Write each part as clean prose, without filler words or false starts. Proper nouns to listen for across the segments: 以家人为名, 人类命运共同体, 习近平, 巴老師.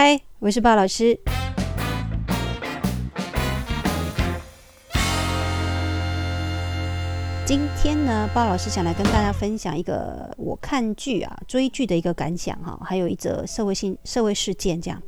嗨，我是鲍老师。今天呢，鲍老师想来跟大家分享一个我看剧啊、追剧的一个感想哈，还有一则社会事件这样。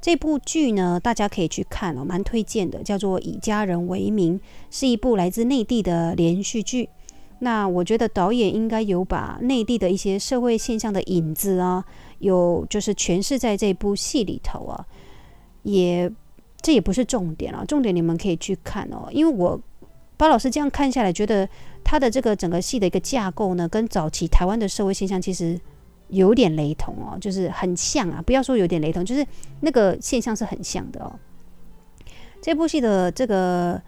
这部剧呢，大家可以去看哦，蛮推荐的，叫做《以家人为名》，是一部来自内地的连续剧。那我觉得导演应该有把内地的一些社会现象的影子啊，有就是诠释在这部戏里头啊，这也不是重点啊，重点你们可以去看哦，因为我。包老师这样看下来，觉得他的这个整个戏的一个架构呢，跟早期台湾的社会现象其实有点雷同哦，就是很像啊，不要说有点雷同，就是那个现象是很像的哦。这部戏的这个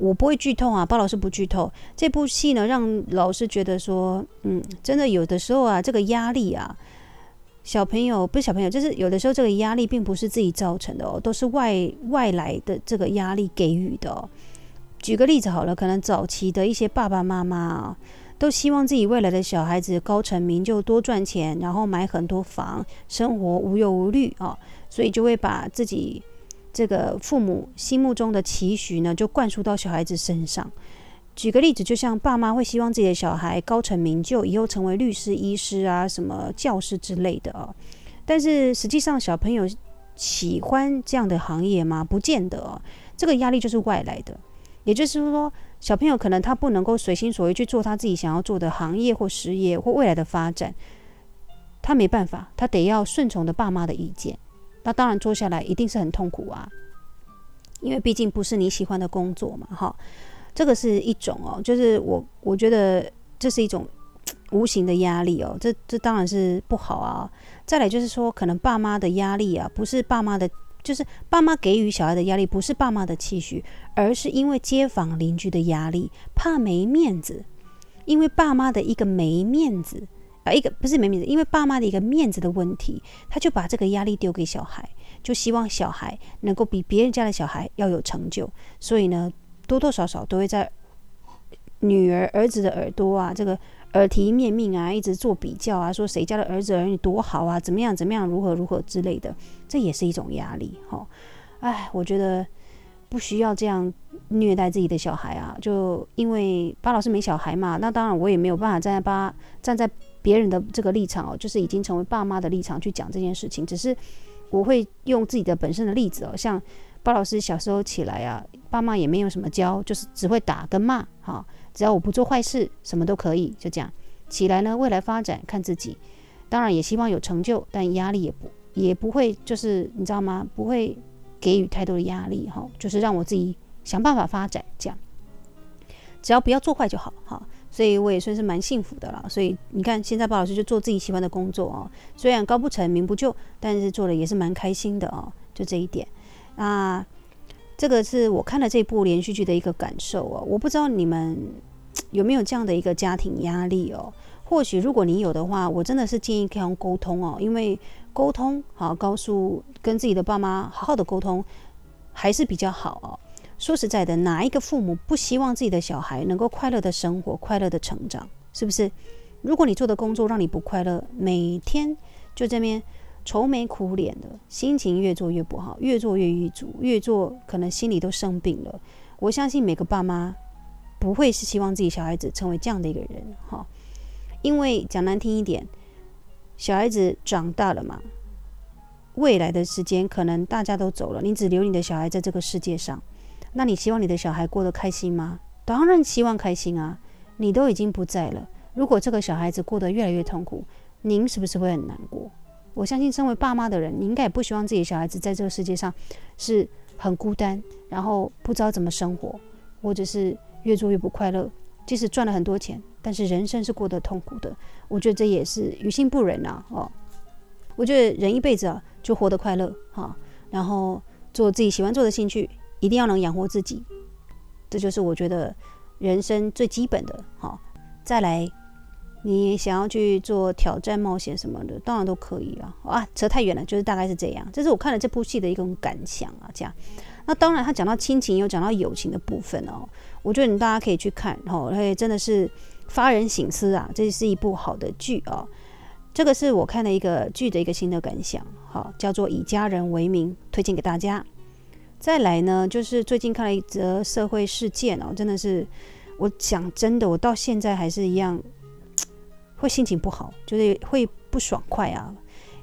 我不会剧透啊，包老师不剧透。这部戏呢，让老师觉得说，真的有的时候啊，这个压力啊，就是有的时候这个压力并不是自己造成的哦，都是外来的这个压力给予的哦。举个例子好了，可能早期的一些爸爸妈妈啊，都希望自己未来的小孩子高成名就，多赚钱，然后买很多房，生活无忧无虑啊，所以就会把自己这个父母心目中的期许呢，就灌输到小孩子身上。举个例子，就像爸妈会希望自己的小孩高成名就，以后成为律师、医师啊，什么教师之类的啊，但是实际上小朋友喜欢这样的行业吗？不见得啊，这个压力就是外来的。也就是说，小朋友可能他不能够随心所欲去做他自己想要做的行业或事业或未来的发展，他没办法，他得要顺从的爸妈的意见。那当然做下来一定是很痛苦啊，因为毕竟不是你喜欢的工作嘛，哈。这个是一种哦，就是我觉得这是一种无形的压力哦，这当然是不好啊。再来就是说，可能爸妈的压力啊，不是爸妈的。就是爸妈给予小孩的压力，不是爸妈的期许，而是因为街坊邻居的压力，怕没面子，因为爸妈的一个没面子，因为爸妈的一个面子的问题，他就把这个压力丢给小孩，就希望小孩能够比别人家的小孩要有成就，所以呢，多多少少都会在女儿、儿子的耳朵啊，这个耳提面命啊，一直做比较啊，说谁家的儿子儿女多好啊，怎么样怎么样，如何如何之类的，这也是一种压力哈。我觉得不需要这样虐待自己的小孩啊，就因为巴老师没小孩嘛，那当然我也没有办法站在别人的这个立场哦，就是已经成为爸妈的立场去讲这件事情，只是我会用自己的本身的例子哦，像巴老师小时候起来啊，爸妈也没有什么教，就是只会打跟骂哈。只要我不做坏事，什么都可以，就这样起来呢。未来发展看自己，当然也希望有成就，但压力也不会，就是你知道吗？不会给予太多的压力哈，就是让我自己想办法发展，这样只要不要做坏就好哈。所以我也算是蛮幸福的啦。所以你看，现在鲍老师就做自己喜欢的工作哦，虽然高不成名不就，但是做的也是蛮开心的哦，就这一点啊。这个是我看了这部连续剧的一个感受哦，我不知道你们有没有这样的一个家庭压力哦？或许如果你有的话，我真的是建议可以用沟通哦，因为沟通好，告诉跟自己的爸妈好好的沟通还是比较好哦。说实在的，哪一个父母不希望自己的小孩能够快乐的生活、快乐的成长？是不是？如果你做的工作让你不快乐，每天就这边。愁眉苦脸的心情越做越不好，越做越郁卒，越做可能心里都生病了。我相信每个爸妈不会是希望自己小孩子成为这样的一个人哈，因为讲难听一点，小孩子长大了嘛，未来的时间可能大家都走了，你只留你的小孩在这个世界上，那你希望你的小孩过得开心吗？当然希望开心啊，你都已经不在了，如果这个小孩子过得越来越痛苦，您是不是会很难过？我相信身为爸妈的人，你应该也不希望自己小孩子在这个世界上是很孤单，然后不知道怎么生活，或者是越做越不快乐，即使赚了很多钱，但是人生是过得痛苦的。我觉得这也是于心不忍啊哦。我觉得人一辈子啊，就活得快乐哈，然后做自己喜欢做的兴趣，一定要能养活自己，这就是我觉得人生最基本的哈。再来你想要去做挑战冒险什么的，当然都可以啊。扯太远了，就是大概是这样。这是我看了这部戏的一种感想啊，这样。那当然，他讲到亲情，有讲到友情的部分哦。我觉得你大家可以去看哦，真的是发人省思啊。这是一部好的剧哦。这个是我看了一个剧的一个新的感想，好，叫做《以家人为名》，推荐给大家。再来呢，就是最近看了一则社会事件哦，真的是，我讲真的，我到现在还是一样会心情不好，就是会不爽快啊，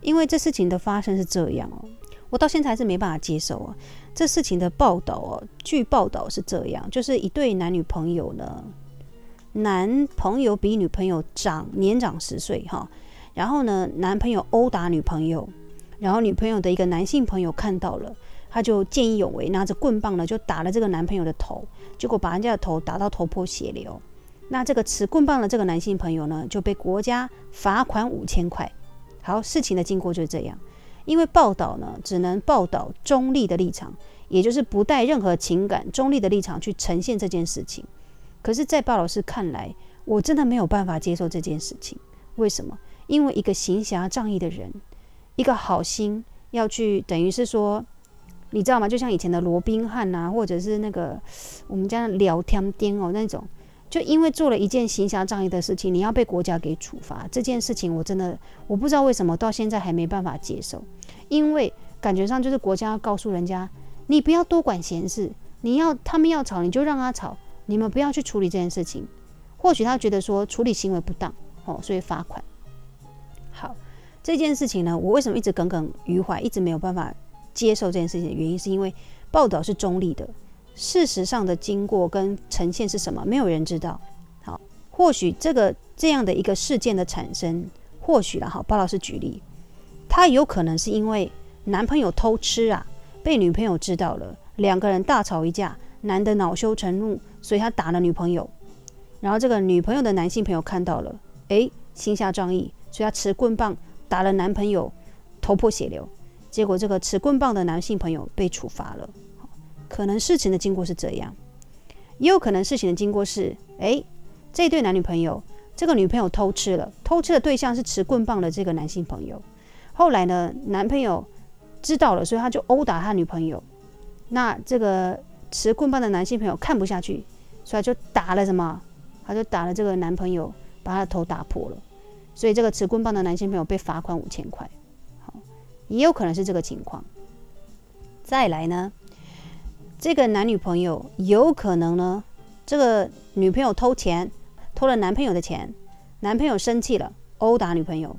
因为这事情的发生是这样哦，我到现在还是没办法接受啊。这事情的报道哦，据报道是这样，就是一对男女朋友呢，男朋友比女朋友年长10岁哈，然后呢，男朋友殴打女朋友，然后女朋友的一个男性朋友看到了，他就见义勇为，拿着棍棒呢就打了这个男朋友的头，结果把人家的头打到头破血流。那这个持棍棒的这个男性朋友呢，就被国家罚款5000块。好，事情的经过就是这样。因为报道呢，只能报道中立的立场，也就是不带任何情感、中立的立场去呈现这件事情。可是，在鲍老师看来，我真的没有办法接受这件事情。为什么？因为一个行侠仗义的人，一个好心要去，等于是说，你知道吗？就像以前的罗宾汉啊，或者是那个我们家聊天颠哦那种，就因为做了一件行侠仗义的事情，你要被国家给处罚。这件事情我真的我不知道为什么到现在还没办法接受，因为感觉上就是国家要告诉人家，你不要多管闲事，你要他们要吵你就让他吵，你们不要去处理这件事情。或许他觉得说处理行为不当哦，所以罚款。好，这件事情呢，我为什么一直耿耿于怀，一直没有办法接受这件事情的原因，是因为报道是中立的，事实上的经过跟呈现是什么，没有人知道。好，或许这样的一个事件的产生，或许啦，好，包老师举例，他有可能是因为男朋友偷吃啊，被女朋友知道了，两个人大吵一架，男的恼羞成怒，所以他打了女朋友，然后这个女朋友的男性朋友看到了，哎，行侠仗义，所以他持棍棒打了男朋友，头破血流。结果这个持棍棒的男性朋友被处罚了。可能事情的经过是这样，也有可能事情的经过是，哎，这对男女朋友，这个女朋友偷吃了，偷吃的对象是持棍棒的这个男性朋友。后来呢，男朋友知道了，所以他就殴打他女朋友。那这个持棍棒的男性朋友看不下去，所以他就打了什么？他就打了这个男朋友，把他的头打破了。所以这个持棍棒的男性朋友被罚款5000块。也有可能是这个情况。再来呢，这个男女朋友有可能呢，这个女朋友偷钱，偷了男朋友的钱，男朋友生气了，殴打女朋友，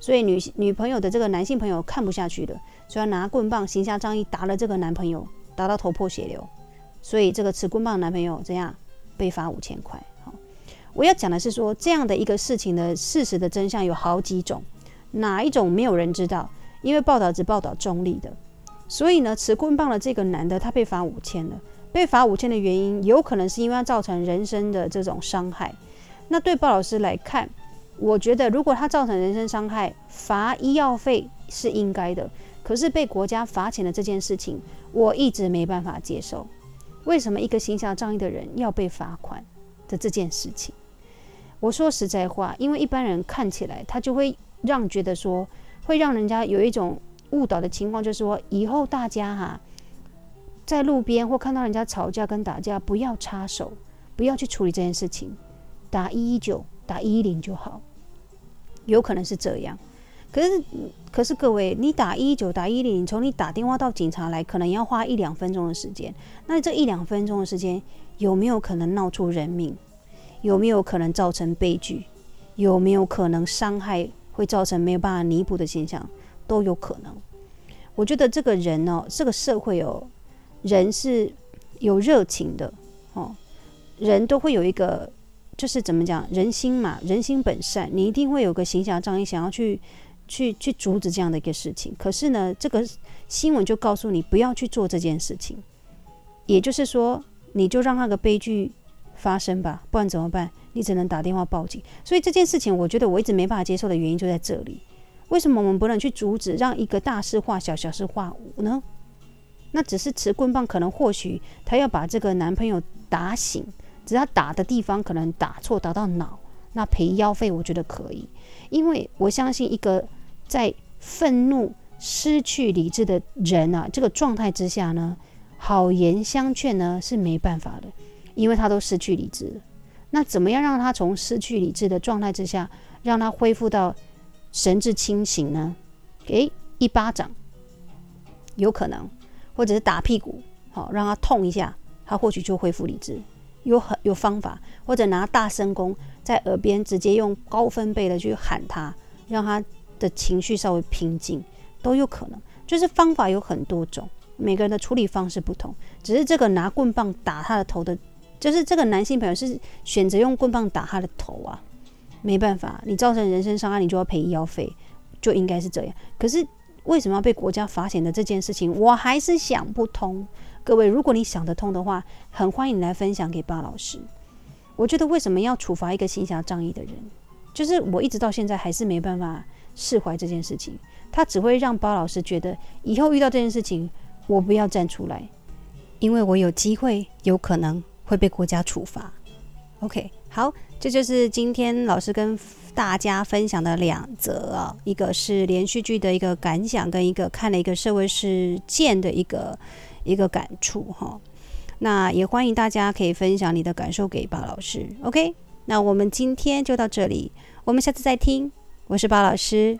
所以 女朋友的这个男性朋友看不下去了，所以要拿棍棒行侠仗义打了这个男朋友，打到头破血流，所以这个持棍棒的男朋友怎样被罚5000块。好，我要讲的是说，这样的一个事情的事实的真相有好几种，哪一种没有人知道。因为报道只报道中立的，所以呢，持棍棒的这个男的他被罚5000了。被罚5000的原因，有可能是因为他造成人身的这种伤害。那对鲍老师来看，我觉得如果他造成人身伤害，罚医药费是应该的。可是被国家罚钱的这件事情，我一直没办法接受。为什么一个行侠仗义的人要被罚款的这件事情？我说实在话，因为一般人看起来，他就会让觉得说。会让人家有一种误导的情况，就是说以后大家在路边或看到人家吵架跟打架，不要插手，不要去处理这件事情，打119、打110就好，有可能是这样。可是各位，你打119、打110，从你打电话到警察来，可能要花1-2分钟的时间。那这1-2分钟的时间，有没有可能闹出人命？有没有可能造成悲剧？有没有可能伤害？会造成没有办法弥补的现象，都有可能。我觉得这个人哦，这个社会哦，人是有热情的哦，人都会有一个，就是怎么讲，人心嘛，人心本善，你一定会有个行侠仗义，想要去阻止这样的一个事情。可是呢，这个新闻就告诉你不要去做这件事情，也就是说，你就让那个悲剧发生吧，不然怎么办？你只能打电话报警。所以这件事情，我觉得我一直没办法接受的原因就在这里。为什么我们不能去阻止，让一个大事化小，小事化无呢？那只是持棍棒，可能或许他要把这个男朋友打醒，只是他打的地方可能打错，打到脑，那赔医药费我觉得可以，因为我相信一个在愤怒、失去理智的人啊，这个状态之下呢，好言相劝呢是没办法的，因为他都失去理智了。那怎么样让他从失去理智的状态之下，让他恢复到神志清醒呢，给一巴掌有可能，或者是打屁股，好让他痛一下，他或许就恢复理智。有方法，或者拿大声公在耳边直接用高分贝的去喊他，让他的情绪稍微平静，都有可能。就是方法有很多种，每个人的处理方式不同。只是这个拿棍棒打他的头的，就是这个男性朋友是选择用棍棒打他的头啊，没办法，你造成人身伤害，你就要赔医药费，就应该是这样。可是为什么要被国家罚钱的这件事情，我还是想不通。各位，如果你想得通的话，很欢迎你来分享给巴老师。我觉得为什么要处罚一个行侠仗义的人，就是我一直到现在还是没办法释怀这件事情。他只会让巴老师觉得以后遇到这件事情，我不要站出来，因为我有机会有可能会被国家处罚。 OK， 好，这就是今天老师跟大家分享的2则啊，一个是连续剧的一个感想，跟一个看了一个社会事件的一个感触哈。那也欢迎大家可以分享你的感受给巴老师。OK， 那我们今天就到这里，我们下次再听。我是巴老师。